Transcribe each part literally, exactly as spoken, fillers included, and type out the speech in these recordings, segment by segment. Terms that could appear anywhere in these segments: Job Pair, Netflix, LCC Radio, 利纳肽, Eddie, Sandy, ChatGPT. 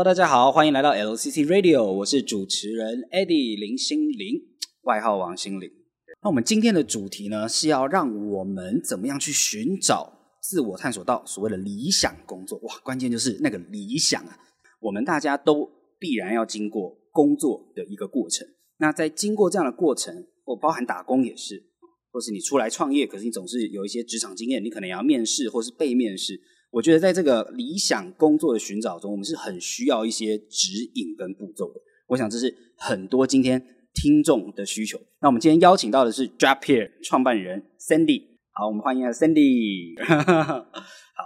Hello， 大家好，欢迎来到 L C C Radio， 我是主持人 Eddie 林心凌，外号王心凌。那我们今天的主题呢，是要让我们怎么样去寻找自我探索到所谓的理想工作。哇，关键就是那个理想啊，我们大家都必然要经过工作的一个过程。那在经过这样的过程，或包含打工也是，或是你出来创业，可是你总是有一些职场经验，你可能也要面试或是被面试。我觉得在这个理想工作的寻找中，我们是很需要一些指引跟步骤的。我想这是很多今天听众的需求。那我们今天邀请到的是 Job Pair 创办人 Sandy。 好，我们欢迎 Sandy。 好，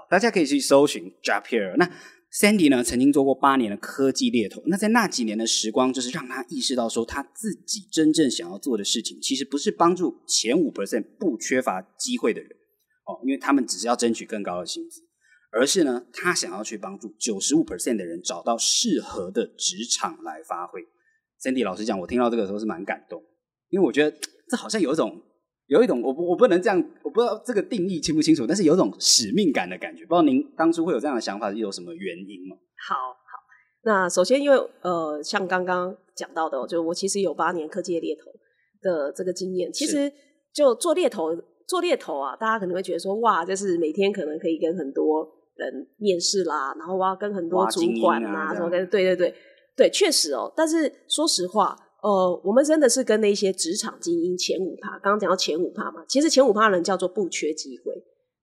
大家可以去搜寻 Job Pair。 那 Sandy 呢，曾经做过八年的科技猎头。那在那几年的时光，就是让他意识到说，他自己真正想要做的事情其实不是帮助前 百分之五 不缺乏机会的人、哦、因为他们只是要争取更高的薪资，而是呢，他想要去帮助 百分之九十五 的人找到适合的职场来发挥。 Sandy 老实讲，我听到这个时候是蛮感动，因为我觉得这好像有一种有一种我不我不能这样，我不知道这个定义清不清楚，但是有一种使命感的感觉。不知道您当初会有这样的想法是有什么原因吗？好好，那首先因为呃，像刚刚讲到的，就我其实有八年科技猎头的这个经验。其实就做猎头做猎头啊，大家可能会觉得说，哇，就是每天可能可以跟很多人面试啦，然后我要跟很多主管啊，什么跟对对对对，确实哦。但是说实话，呃，我们真的是跟那些职场精英前五趴，刚刚讲到前五趴嘛，其实前五趴人叫做不缺机会，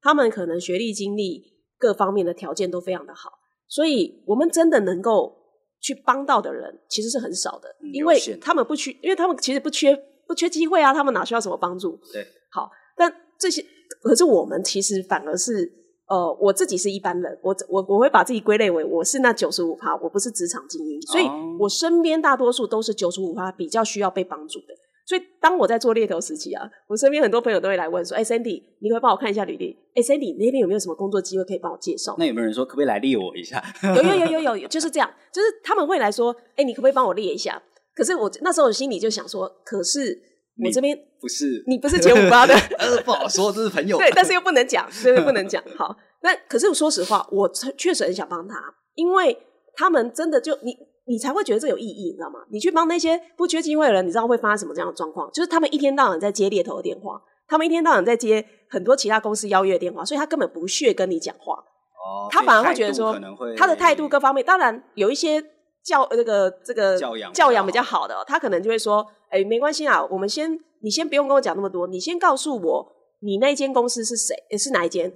他们可能学历、经历各方面的条件都非常的好，所以我们真的能够去帮到的人其实是很少的，因为他们不缺，因为他们其实不缺不缺机会啊，他们哪需要什么帮助？对，好，但这些可是我们其实反而是。呃，我自己是一般人，我我我会把自己归类为我是那 百分之九十五， 我不是职场精英，所以我身边大多数都是 百分之九十五 比较需要被帮助的。所以当我在做猎头时期啊，我身边很多朋友都会来问说，哎、欸、Sandy， 你会帮我看一下履历？哎、欸、Sandy， 那边有没有什么工作机会可以帮我介绍？那有没有人说可不可以来列我一下？有有有有有，就是这样，就是他们会来说，哎、欸，你可不可以帮我列一下？可是我那时候我心里就想说，可是我这边不是你不是前五八的、呃、不好说，这是朋友对，但是又不能讲，对对，不能讲。好，那可是说实话，我确实很想帮他，因为他们真的就你你才会觉得这有意义，你知道吗？你去帮那些不缺机会的人，你知道会发生什么这样的状况，就是他们一天到晚在接猎头的电话，他们一天到晚在接很多其他公司邀约的电话，所以他根本不屑跟你讲话、哦、他反而会觉得说他的态度各方面，当然有一些教那、这个这个教养教养比较好的、哦，他可能就会说：“哎，没关系啊，我们先你先不用跟我讲那么多，你先告诉我你那间公司是谁，是哪一间，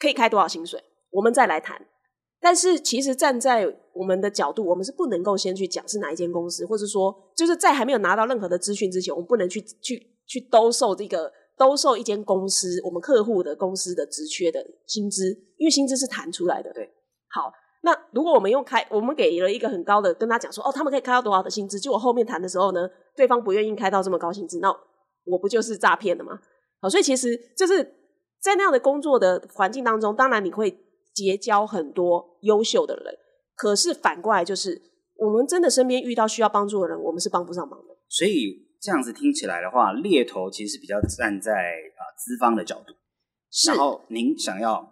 可以开多少薪水，我们再来谈。”但是其实站在我们的角度，我们是不能够先去讲是哪一间公司，或是说就是在还没有拿到任何的资讯之前，我们不能去去去兜售这个兜售一间公司我们客户的公司的职缺的薪资，因为薪资是谈出来的。对，好。那如果我们用开，我们给了一个很高的，跟他讲说，哦，他们可以开到多少的薪资？结果后面谈的时候呢，对方不愿意开到这么高薪资，那我不就是诈骗了吗？好，所以其实就是在那样的工作的环境当中，当然你会结交很多优秀的人，可是反过来就是，我们真的身边遇到需要帮助的人，我们是帮不上忙的。所以这样子听起来的话，猎头其实比较站在呃资方的角度，然后您想要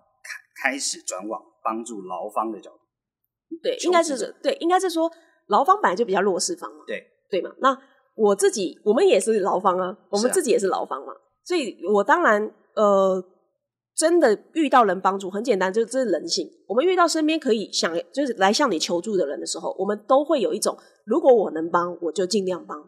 开始转往帮助劳方的角度。对，应该是对，应该是说劳方本来就比较弱势方嘛，对对嘛。那我自己，我们也是劳方啊，我们自己也是劳方嘛，所以我当然呃，真的遇到人帮助很简单，就是这是人性。我们遇到身边可以想就是来向你求助的人的时候，我们都会有一种，如果我能帮，我就尽量帮。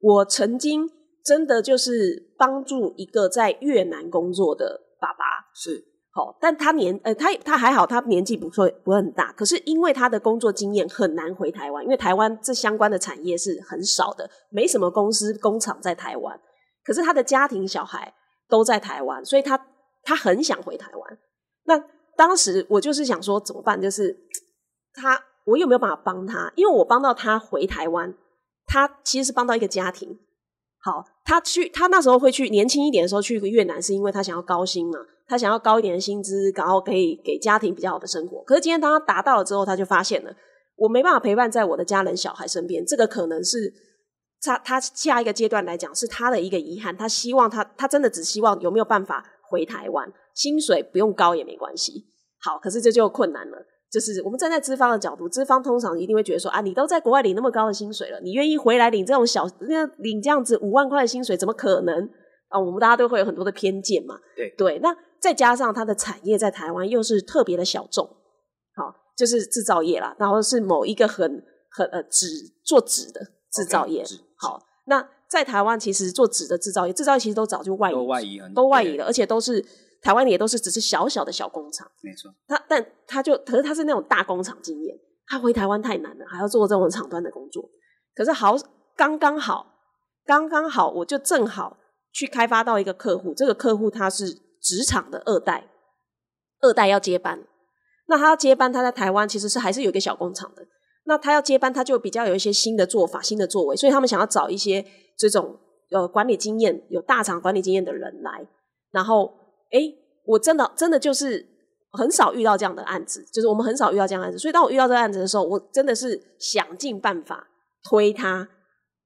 我曾经真的就是帮助一个在越南工作的爸爸，是。哦、但他年呃，他他还好，他年纪不会不会很大，可是因为他的工作经验很难回台湾，因为台湾这相关的产业是很少的，没什么公司工厂在台湾，可是他的家庭小孩都在台湾，所以他他很想回台湾。那当时我就是想说怎么办，就是他我有没有办法帮他，因为我帮到他回台湾，他其实是帮到一个家庭。好，他去他那时候会去年轻一点的时候去越南，是因为他想要高薪嘛，他想要高一点的薪资，然后可以给家庭比较好的生活。可是今天当他达到了之后，他就发现了我没办法陪伴在我的家人小孩身边，这个可能是他他下一个阶段来讲是他的一个遗憾。他希望他他真的只希望有没有办法回台湾，薪水不用高也没关系。好，可是这就困难了，就是我们站在资方的角度，资方通常一定会觉得说啊，你都在国外领那么高的薪水了，你愿意回来领这种小领这样子五万块的薪水，怎么可能啊？我们大家都会有很多的偏见嘛。对对，那再加上它的产业在台湾又是特别的小众，好，就是制造业啦，然后是某一个很很呃纸做纸的制造业。Okay, 好，那在台湾其实做纸的制造业，制造业其实都早就外移，都外移了，都外移了，而且都是。台湾也都是只是小小的小工厂，没错。他但他就可是他是那种大工厂经验，他回台湾太难了，还要做这种厂端的工作。可是好刚刚好，刚刚好，我就正好去开发到一个客户，这个客户他是职场的二代，二代要接班。那他要接班，他在台湾其实是还是有一个小工厂的。那他要接班，他就比较有一些新的做法、新的作为，所以他们想要找一些这种呃管理经验、有大厂管理经验的人来，然后。诶，我真的真的就是很少遇到这样的案子，就是我们很少遇到这样的案子，所以当我遇到这个案子的时候，我真的是想尽办法推他。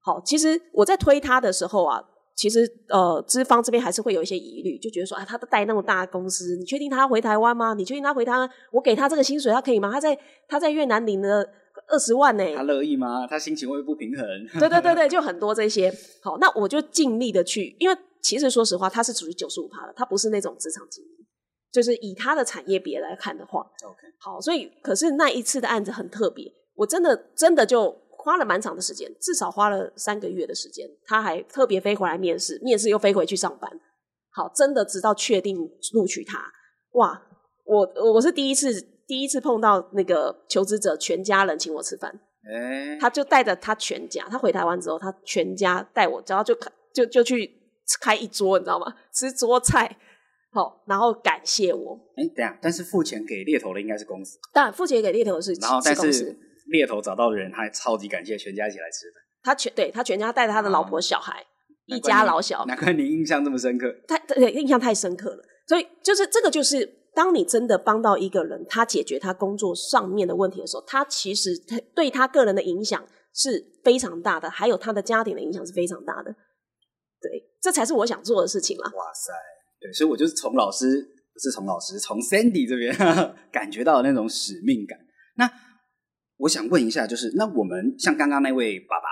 好，其实我在推他的时候啊，其实呃，资方这边还是会有一些疑虑，就觉得说啊，他带那么大的公司，你确定他回台湾吗？你确定他回台湾？我给他这个薪水，他可以吗？他在他在越南领了二十万呢、欸，他乐意吗？他心情会不平衡？对对对对，就很多这些。好，那我就尽力的去，因为。其实说实话，他是属于 百分之九十五 的，他不是那种职场精英，就是以他的产业别来看的话 okay. 好，所以可是那一次的案子很特别，我真的真的就花了蛮长的时间，至少花了三个月的时间，他还特别飞回来面试，面试又飞回去上班，好，真的直到确定录取他。哇，我我是第一次第一次碰到那个求职者全家人请我吃饭、欸、他就带着他全家，他回台湾之后他全家带我，然后就就就去开一桌，你知道吗？吃桌菜，好，然后感谢我。哎，等一下，但是付钱给猎头的应该是公司。当然，付钱给猎头的是，然后但是猎头找到的人，他超级感谢全家一起来吃的。他全对他全家带着他的老婆小孩，一家老小。难怪你印象这么深刻，太对，印象太深刻了。所以就是这个，就是当你真的帮到一个人，他解决他工作上面的问题的时候，他其实对他个人的影响是非常大的，还有他的家庭的影响是非常大的。对，这才是我想做的事情啦。哇塞，对，所以我就是从老师，不是从老师，从 Sandy 这边呵呵感觉到那种使命感。那我想问一下，就是那我们像刚刚那位爸爸，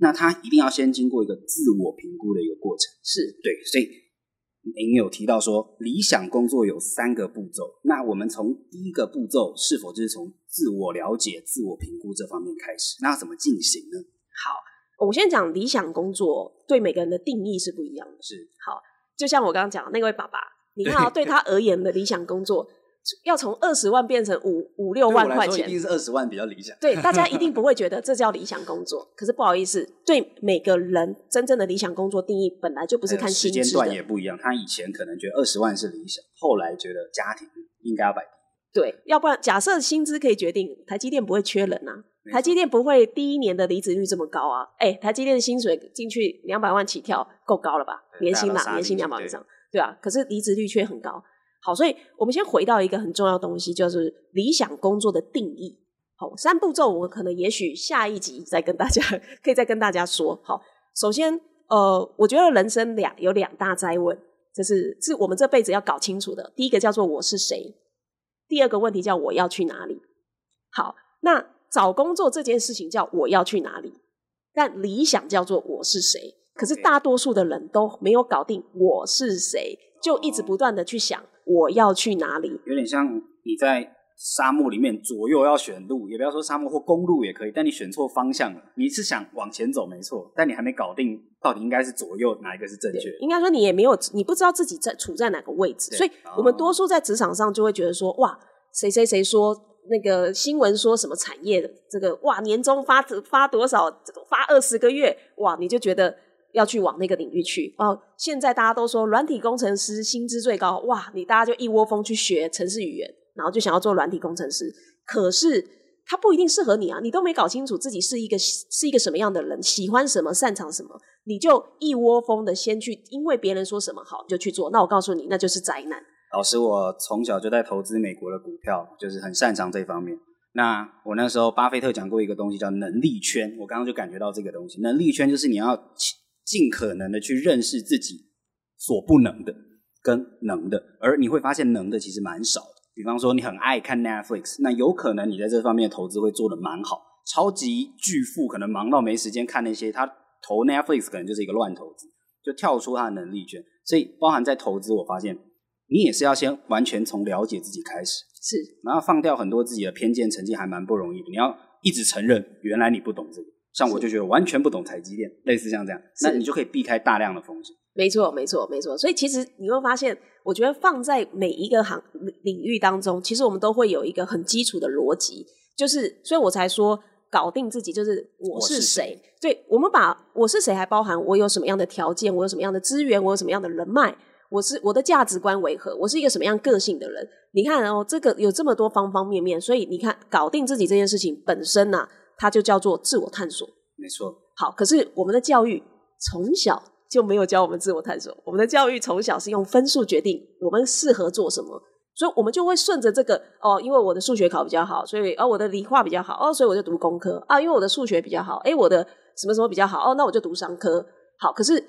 那他一定要先经过一个自我评估的一个过程，是对。所以您有提到说理想工作有三个步骤，那我们从第一个步骤是否就是从自我了解、自我评估这方面开始？那要怎么进行呢？好。我先讲理想工作对每个人的定义是不一样的，是好，就像我刚刚讲那位爸爸，你看啊，对他而言的理想工作要从二十万变成五五六万块钱，一定是二十万比较理想。对，大家一定不会觉得这叫理想工作，可是不好意思，对每个人真正的理想工作定义本来就不是看薪资的，时间段也不一样。他以前可能觉得二十万是理想，后来觉得家庭应该要摆。对，要不然假设薪资可以决定，台积电不会缺人啊，台积电不会第一年的离职率这么高啊。哎，台积电的薪水进去两百万起跳，够高了吧？年薪啦，年薪两百万以上，对吧、啊？可是离职率却很高。好，所以我们先回到一个很重要的东西，就是理想工作的定义。好，三步骤我可能也许下一集再跟大家可以再跟大家说。好，首先呃，我觉得人生两有两大灾问，这是是我们这辈子要搞清楚的。第一个叫做我是谁。第二个问题叫我要去哪里。好，那找工作这件事情叫我要去哪里，但理想叫做我是谁，可是大多数的人都没有搞定我是谁，就一直不断的去想我要去哪里，有点像你在沙漠里面左右要选路，也不要说沙漠或公路也可以，但你选错方向了，你是想往前走没错，但你还没搞定到底应该是左右哪一个是正确，应该说你也没有，你不知道自己在处在哪个位置，所以我们多数在职场上就会觉得说，哇，谁谁谁说那个新闻说什么产业的这个，哇，年终发发多少，发二十个月，哇，你就觉得要去往那个领域去。哦，现在大家都说软体工程师薪资最高，哇，你大家就一窝蜂去学程式语言，然后就想要做软体工程师，可是他不一定适合你啊！你都没搞清楚自己是一个是一个什么样的人，喜欢什么，擅长什么，你就一窝蜂的先去，因为别人说什么好你就去做。那我告诉你，那就是宅男。老师，我从小就在投资美国的股票，就是很擅长这方面。那我那时候巴菲特讲过一个东西叫能力圈，我刚刚就感觉到这个东西。能力圈就是你要尽可能的去认识自己所不能的跟能的，而你会发现能的其实蛮少的。比方说你很爱看 Netflix， 那有可能你在这方面投资会做得蛮好。超级巨富可能忙到没时间看那些，他投 Netflix 可能就是一个乱投资，就跳出他的能力圈。所以包含在投资，我发现你也是要先完全从了解自己开始，是，然后放掉很多自己的偏见成见，还蛮不容易的。你要一直承认原来你不懂这个，像我就觉得完全不懂台积电，类似像这样，那你就可以避开大量的风险。没错没错没错，所以其实你会发现，我觉得放在每一个行领域当中，其实我们都会有一个很基础的逻辑，就是所以我才说搞定自己，就是我是谁。对，我们把我是谁还包含我有什么样的条件，我有什么样的资源，我有什么样的人脉，我是我的价值观为何，我是一个什么样个性的人。你看哦，这个有这么多方方面面，所以你看搞定自己这件事情本身啊，它就叫做自我探索。没错。好，可是我们的教育从小就没有教我们自我探索，我们的教育从小是用分数决定我们适合做什么，所以我们就会顺着这个哦，因为我的数学考比较好，所以哦我的理化比较好，哦所以我就读工科啊，因为我的数学比较好，诶我的什么什么比较好，哦那我就读商科。好，可是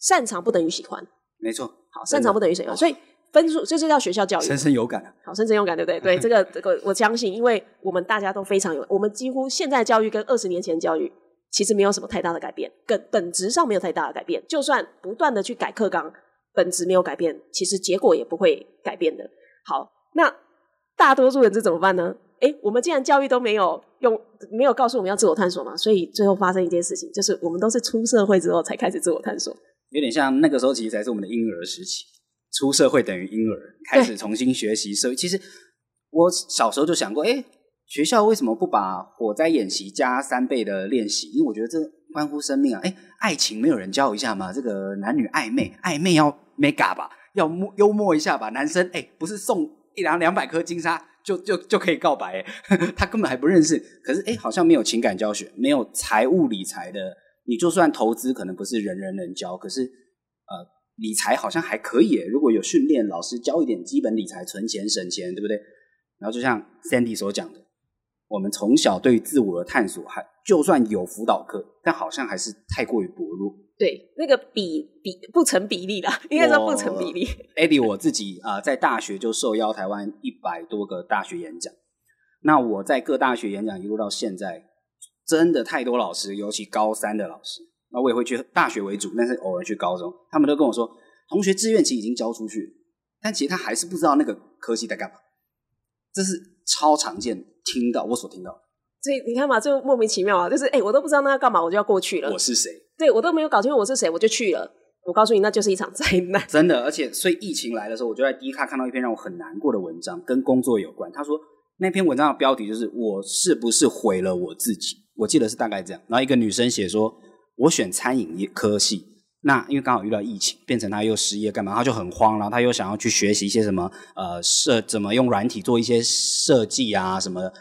擅长不等于喜欢。没错。好，擅长不等于喜欢，所以分数这是叫学校教育，深深有感、啊、好，深深有感，对不对？对，这个、这个、我相信，因为我们大家都非常有，我们几乎现在教育跟二十年前教育其实没有什么太大的改变，跟本质上没有太大的改变，就算不断的去改课纲，本质没有改变，其实结果也不会改变的。好，那大多数人是怎么办呢？诶，我们既然教育都没有用，没有告诉我们要自我探索嘛，所以最后发生一件事情，就是我们都是出社会之后才开始自我探索，有点像那个时候其实才是我们的婴儿时期，出社会等于婴儿，开始重新学习社会。其实我小时候就想过，诶，学校为什么不把火灾演习加三倍的练习？因为我觉得这关乎生命啊。诶，爱情没有人教一下吗？这个男女暧昧，暧昧要 mega 吧，要幽默一下吧。男生诶，不是送一两两百颗金沙就就就可以告白，他根本还不认识。可是诶，好像没有情感教学，没有财务理财的。你就算投资可能不是人人能教，可是呃理财好像还可以耶，如果有训练，老师教一点基本理财，存钱省钱，对不对？然后就像 Sandy 所讲的，我们从小对自我的探索还就算有辅导课，但好像还是太过于薄弱。对，那个比比不成比例啦，应该说不成比例。Eddie 我自己、呃、在大学就受邀台湾一百多个大学演讲，那我在各大学演讲一路到现在，真的太多老师，尤其高三的老师，那我也会去大学为主，但是偶尔去高中，他们都跟我说同学志愿其实已经交出去，但其实他还是不知道那个科系在干嘛，这是超常见听到，我所听到。所以你看嘛，就莫名其妙啊，就是哎、欸，我都不知道那要干嘛，我就要过去了，我是谁，对，我都没有搞清楚我是谁，我就去了。我告诉你，那就是一场灾难，真的。而且所以疫情来的时候，我就在 D 卡看到一篇让我很难过的文章，跟工作有关。他说那篇文章的标题就是我是不是毁了我自己，我记得是大概这样。然后一个女生写说，我选餐饮科系，那因为刚好遇到疫情，变成他又失业干嘛，他就很慌，然后他又想要去学习一些什么呃设怎么用软体做一些设计啊什么的，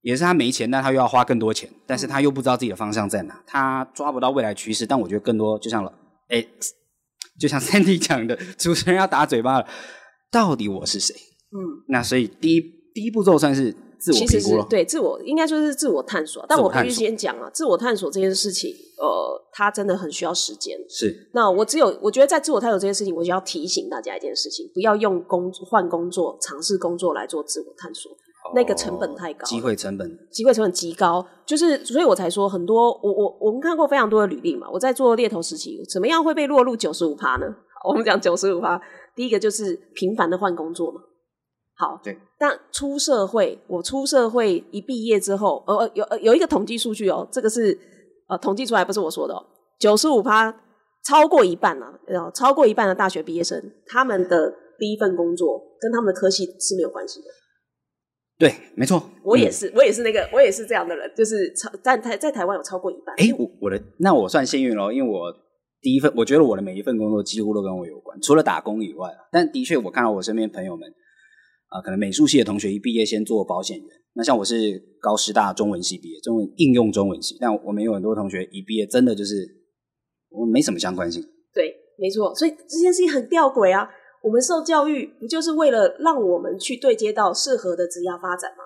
也是他没钱，但他又要花更多钱，但是他又不知道自己的方向在哪，他抓不到未来趋势。但我觉得更多就像哎，就像 Sandy 讲的，主持人要打嘴巴了，到底我是谁？嗯，那所以第一第一步骤算是自我评估了，其实是对自我，应该就是自我探索。但我必须先讲啊，自我探索这件事情，呃，它真的很需要时间。是。那我只有我觉得在自我探索这件事情，我就要提醒大家一件事情，不要用工换工作、尝试工作来做自我探索，哦、那个成本太高，机会成本，机会成本极高。就是，所以我才说很多，我我我们看过非常多的履历嘛。我在做猎头时期，怎么样会被落入 百分之九十五 呢？我们讲 百分之九十五， 第一个就是频繁的换工作嘛。好，对。但出社会，我出社会一毕业之后，呃，有有一个统计数据哦，这个是呃统计出来，不是我说的哦， 百分之九十五 超过一半啊，超过一半的大学毕业生，他们的第一份工作跟他们的科系是没有关系的。对，没错。我也是，嗯、我也是那个，我也是这样的人，就是在台在台湾有超过一半。哎，我我的那我算幸运咯，因为我。第一份，我觉得我的每一份工作几乎都跟我有关，除了打工以外，但的确我看到我身边朋友们啊、呃，可能美术系的同学一毕业先做保险员，那像我是高师大中文系毕业，中文应用中文系，但我们有很多同学一毕业真的就是我没什么相关性。对，没错，所以这件事情很吊诡啊，我们受教育不就是为了让我们去对接到适合的职业发展吗？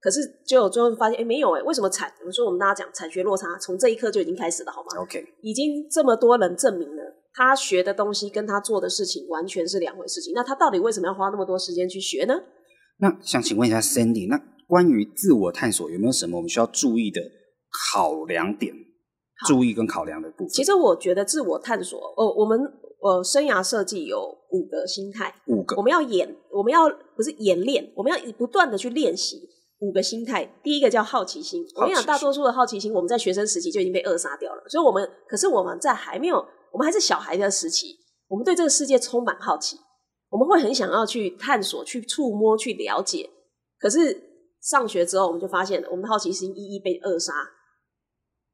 可是就有最后发现，哎，没有哎，为什么产？我们说我们大家讲产学落差，从这一刻就已经开始了，好吗 ？OK， 已经这么多人证明了，他学的东西跟他做的事情完全是两回事情。那他到底为什么要花那么多时间去学呢？那想请问一下 Sandy， 那关于自我探索有没有什么我们需要注意的考量点？注意跟考量的部分。其实我觉得自我探索，呃，我们呃生涯设计有五个心态，五个，我们要演，我们要不是演练，我们要不断的去练习五个心态。第一个叫好奇心，我跟你讲，大多数的好奇心，我们在学生时期就已经被扼杀掉了，所以我们，可是我们在还没有，我们还是小孩的时期，我们对这个世界充满好奇，我们会很想要去探索、去触摸、去了解。可是上学之后，我们就发现，我们的好奇心一一被扼杀。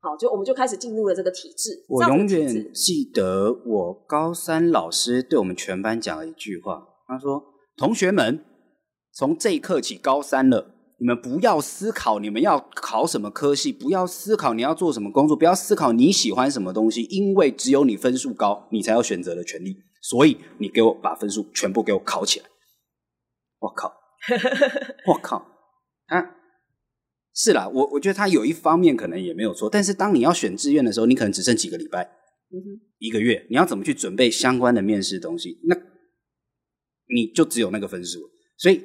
好，就我们就开始进入了这个体制。我永远记得我高三老师对我们全班讲了一句话，他说：“同学们，从这一刻起，高三了，你们不要思考你们要考什么科系，不要思考你要做什么工作，不要思考你喜欢什么东西，因为只有你分数高，你才有选择的权利。所以你给我把分数全部给我考起来。”我靠，我靠，啊！是啦，我我觉得他有一方面可能也没有错，但是当你要选志愿的时候，你可能只剩几个礼拜、嗯、哼一个月，你要怎么去准备相关的面试东西，那你就只有那个分数。所以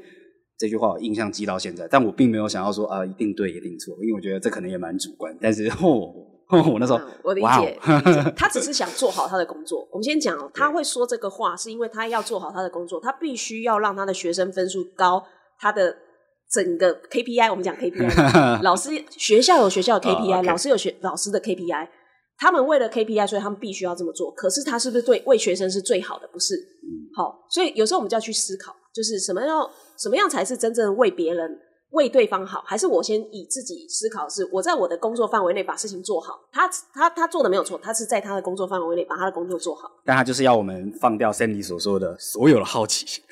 这句话我印象记到现在，但我并没有想要说啊、呃、一定对一定错，因为我觉得这可能也蛮主观，但是、哦哦、我那时候、嗯、我理解，他只是想做好他的工作。我们先讲、哦、他会说这个话是因为他要做好他的工作，他必须要让他的学生分数高，他的整个 K P I， 我们讲 K P I， 老师学校有学校的 K P I、oh, okay. 老师有学老师的 K P I， 他们为了 K P I， 所以他们必须要这么做。可是他是不是对为学生是最好的？不是。好，所以有时候我们就要去思考，就是什么样什么样才是真正为别人、为对方好，还是我先以自己思考，是我在我的工作范围内把事情做好。他他他做的没有错，他是在他的工作范围内把他的工作做好。但他就是要我们放掉 Sandy 所说的所有的好奇心。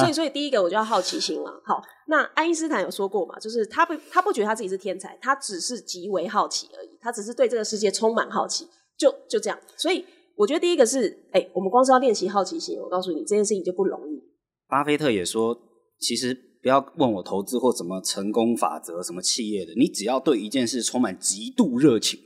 所以所以第一个我就要好奇心了。好，那爱因斯坦有说过嘛，就是他不他不觉得他自己是天才，他只是极为好奇而已，他只是对这个世界充满好奇，就就这样。所以我觉得第一个是哎、欸，我们光是要练习好奇心，我告诉你这件事情就不容易。巴菲特也说，其实不要问我投资或什么成功法则什么企业的，你只要对一件事充满极度热情，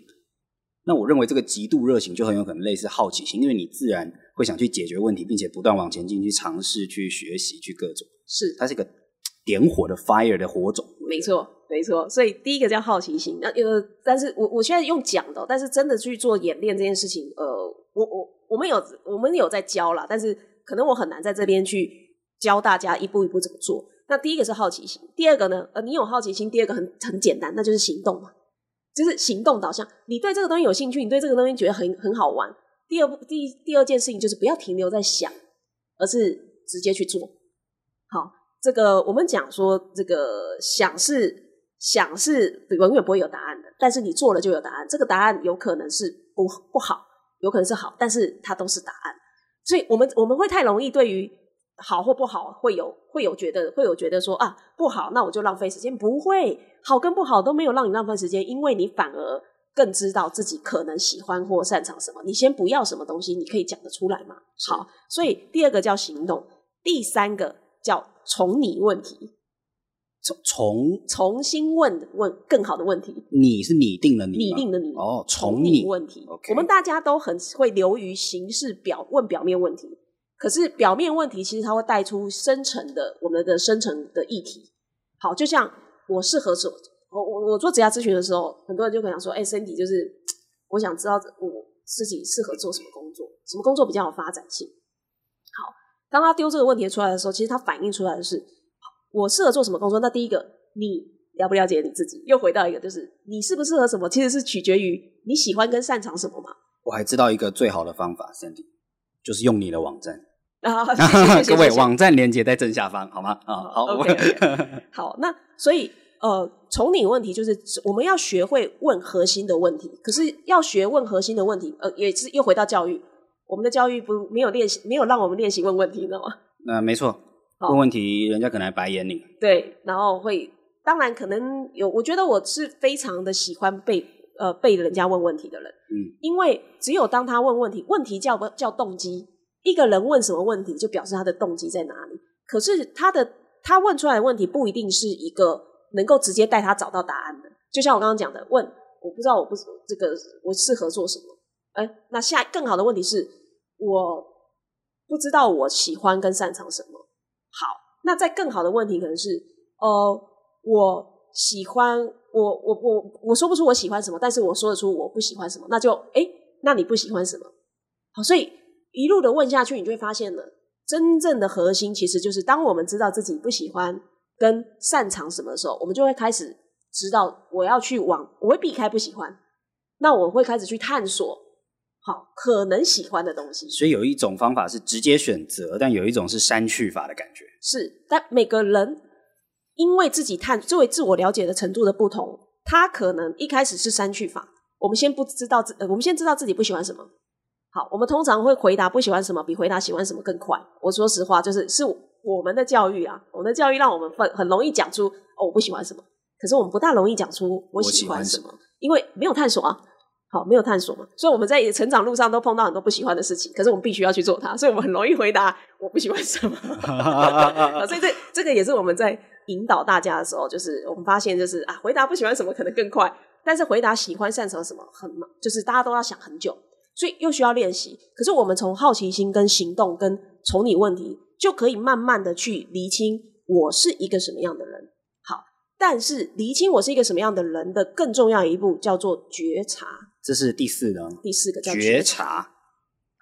那我认为这个极度热情就很有可能类似好奇心，因为你自然会想去解决问题，并且不断往前进，去尝试，去学习，去各种。是，它是一个点火的 fire 的火种。没错，没错。所以第一个叫好奇心。那呃，但是我我现在用讲的，但是真的去做演练这件事情，呃，我我我们有我们有在教啦，但是可能我很难在这边去教大家一步一步怎么做。那第一个是好奇心，第二个呢，呃，你有好奇心，第二个很很简单，那就是行动嘛。就是行动导向，你对这个东西有兴趣，你对这个东西觉得很很好玩。第二第第二件事情就是不要停留在想，而是直接去做。好，这个我们讲说，这个想是想是永远不会有答案的，但是你做了就有答案。这个答案有可能是不不好，有可能是好，但是它都是答案。所以我们我们会太容易对于好或不好会有会有觉得会有觉得说啊不好，那我就浪费时间。不会，好跟不好都没有让你浪费时间，因为你反而更知道自己可能喜欢或擅长什么。你先不要什么东西，你可以讲得出来嘛。好，所以第二个叫行动，第三个叫重拟问题，重重新问问更好的问题。你是拟定了你拟定了你哦，重拟问题。Okay. 我们大家都很会流于形式表问表面问题。可是表面问题其实它会带出深层的我们的深层的议题。好，就像我适合什么，我我我做职业咨询的时候，很多人就可能想说，哎、欸、Sandy， 就是我想知道我自己适合做什么工作，什么工作比较有发展性。好，当他丢这个问题出来的时候，其实他反映出来的是我适合做什么工作。那第一个，你了不了解你自己，又回到一个，就是你适不适合什么，其实是取决于你喜欢跟擅长什么嘛。我还知道一个最好的方法 Sandy， 就是用你的网站。啊、各位，网站连结在正下方好吗？啊，好 okay, okay. 好，那所以呃，从你问题就是我们要学会问核心的问题。可是要学问核心的问题，呃，也是又回到教育，我们的教育不没有练习，没有让我们练习问问题，你知道吗？那、呃、没错，问问题人家可能还白眼你。对，然后会，当然可能有，我觉得我是非常的喜欢被呃被人家问问题的人，嗯，因为只有当他问问题，问题叫叫动机。一个人问什么问题就表示他的动机在哪里，可是他的他问出来的问题不一定是一个能够直接带他找到答案的。就像我刚刚讲的，问我不知道我不这个我适合做什么，哎，那下更好的问题是我不知道我喜欢跟擅长什么。好，那再更好的问题可能是呃，我喜欢我我我我说不出我喜欢什么，但是我说得出我不喜欢什么，那就诶那你不喜欢什么。好，所以一路的问下去，你就会发现了真正的核心其实就是当我们知道自己不喜欢跟擅长什么的时候，我们就会开始知道我要去往我会避开不喜欢，那我会开始去探索好可能喜欢的东西。所以有一种方法是直接选择，但有一种是删去法的感觉。是，但每个人因为自己探作为自我了解的程度的不同，他可能一开始是删去法，我们先不知道、呃、我们先知道自己不喜欢什么。好，我们通常会回答不喜欢什么比回答喜欢什么更快。我说实话，就是是我们的教育啊，我们的教育让我们很容易讲出哦我不喜欢什么，可是我们不大容易讲出我喜欢什么，因为没有探索啊。好，没有探索嘛，所以我们在成长路上都碰到很多不喜欢的事情，可是我们必须要去做它，所以我们很容易回答我不喜欢什么。所以这这个也是我们在引导大家的时候，就是我们发现就是啊，回答不喜欢什么可能更快，但是回答喜欢擅长什么很就是大家都要想很久，所以又需要练习。可是我们从好奇心跟行动跟从你问题就可以慢慢的去厘清我是一个什么样的人。好，但是厘清我是一个什么样的人的更重要一步叫做觉察。这是第四呢，第四个叫觉察。觉察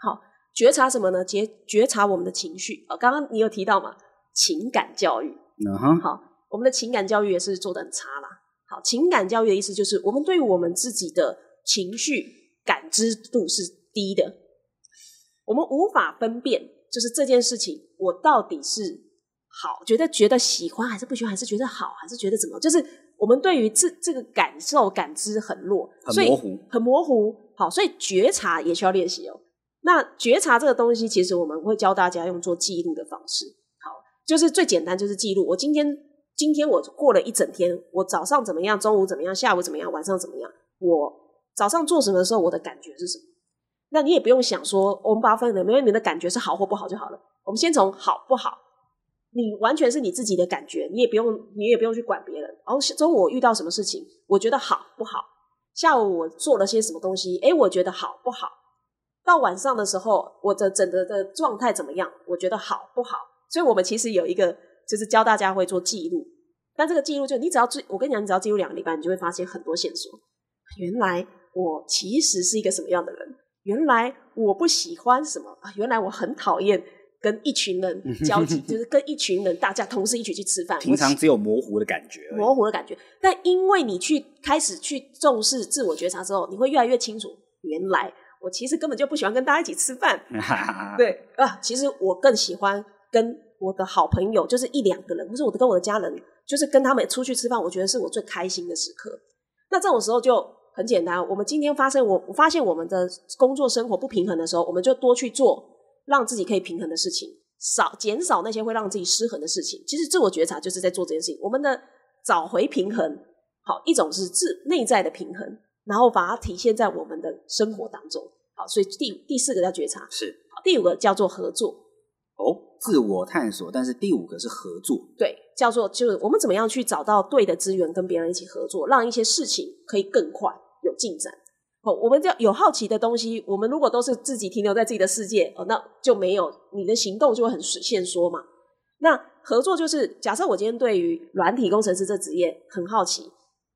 好，觉察什么呢？觉觉察我们的情绪、哦、刚刚你有提到嘛，情感教育、uh-huh. 好，我们的情感教育也是做得很差啦。好，情感教育的意思就是我们对于我们自己的情绪感知度是低的，我们无法分辨就是这件事情我到底是好觉得觉得喜欢还是不喜欢，还是觉得好还是觉得怎么，就是我们对于这这个感受感知很弱，很模糊，很模糊。好，所以觉察也需要练习哦。那觉察这个东西，其实我们会教大家用做记录的方式。好，就是最简单就是记录。我今天今天我过了一整天，我早上怎么样，中午怎么样，下午怎么样，晚上怎么样。我早上做什么的时候，我的感觉是什么？那你也不用想说我们把它分了，因为你的感觉是好或不好就好了。我们先从好不好。你完全是你自己的感觉，你也不用你也不用去管别人。然后中午我遇到什么事情我觉得好不好，下午我做了些什么东西诶我觉得好不好，到晚上的时候我的整个的状态怎么样我觉得好不好。所以我们其实有一个就是教大家会做记录，但这个记录就你只要我跟你讲你只要记录两个礼拜，你就会发现很多线索。原来我其实是一个什么样的人，原来我不喜欢什么，原来我很讨厌跟一群人交集，就是跟一群人大家同事一起去吃饭。平常只有模糊的感觉，模糊的感觉。但因为你去开始去重视自我觉察之后，你会越来越清楚，原来我其实根本就不喜欢跟大家一起吃饭。对啊，其实我更喜欢跟我的好朋友，就是一两个人，或是我跟我的家人，就是跟他们出去吃饭，我觉得是我最开心的时刻。那这种时候就很简单，我们今天发生我我发现我们的工作生活不平衡的时候，我们就多去做让自己可以平衡的事情，少减少那些会让自己失衡的事情。其实自我觉察就是在做这件事情，我们的找回平衡。好，一种是自内在的平衡，然后把它体现在我们的生活当中。好，所以 第, 第四个叫觉察，是好，第五个叫做合作。哦，自我探索，但是第五个是合作。对，叫做就是我们怎么样去找到对的资源跟别人一起合作，让一些事情可以更快有进展。我们有好奇的东西，我们如果都是自己停留在自己的世界、哦、那就没有你的行动就会很限缩嘛。那合作就是假设我今天对于软体工程师这职业很好奇，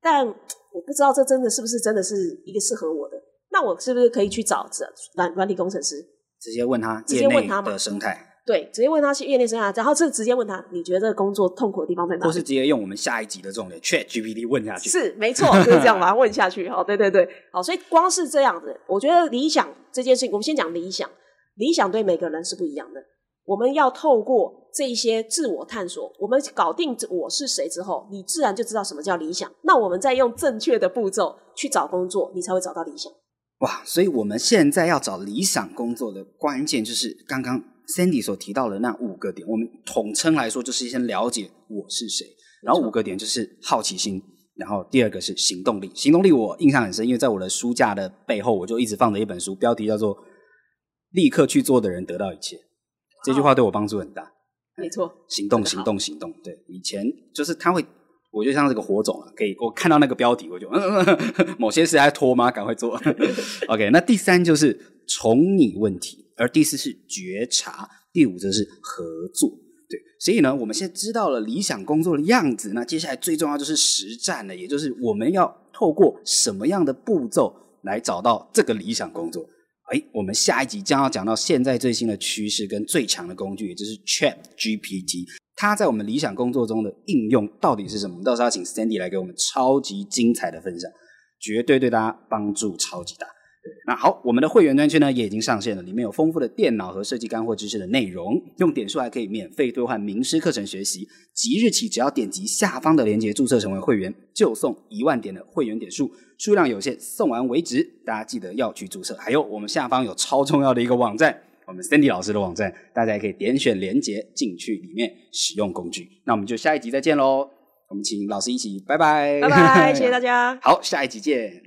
但我不知道这真的是不是真的是一个适合我的，那我是不是可以去找软软体工程师，直接问他业内的生态。对，直接问他业内生涯，然后是直接问他你觉得这个工作痛苦的地方在哪里，或是直接用我们下一集的重点 ChatGPT 问下去。是，没错，就是这样把它问下去。好，对对对。好，所以光是这样子，我觉得理想这件事情，我们先讲理想。理想对每个人是不一样的，我们要透过这些自我探索，我们搞定我是谁之后，你自然就知道什么叫理想，那我们再用正确的步骤去找工作，你才会找到理想。哇，所以我们现在要找理想工作的关键就是刚刚Sandy 所提到的那五个点，我们统称来说就是先了解我是谁，然后五个点就是好奇心，然后第二个是行动力。行动力我印象很深，因为在我的书架的背后我就一直放着一本书，标题叫做立刻去做的人得到一切，这句话对我帮助很大。没错，行动行动行动。对，以前就是他会我就像这个火种啊，可以我看到那个标题我就、嗯嗯、某些事还拖吗，赶快做。OK， 那第三就是从你问题，而第四是觉察，第五则是合作。对，所以呢我们现在知道了理想工作的样子，那接下来最重要就是实战了，也就是我们要透过什么样的步骤来找到这个理想工作。哎，我们下一集将要讲到现在最新的趋势跟最强的工具，也就是 ChatGPT， 它在我们理想工作中的应用到底是什么，到时候要请 Sandy 来给我们超级精彩的分享，绝对对大家帮助超级大。对，那好，我们的会员专区呢也已经上线了，里面有丰富的电脑和设计干货知识的内容，用点数还可以免费兑换名师课程学习，即日起只要点击下方的链接注册成为会员，就送一万点的会员点数，数量有限，送完为止，大家记得要去注册。还有我们下方有超重要的一个网站，我们 Sandy 老师的网站，大家也可以点选连结进去里面使用工具。那我们就下一集再见咯，我们请老师一起拜拜，拜拜，谢谢大家。好，下一集见。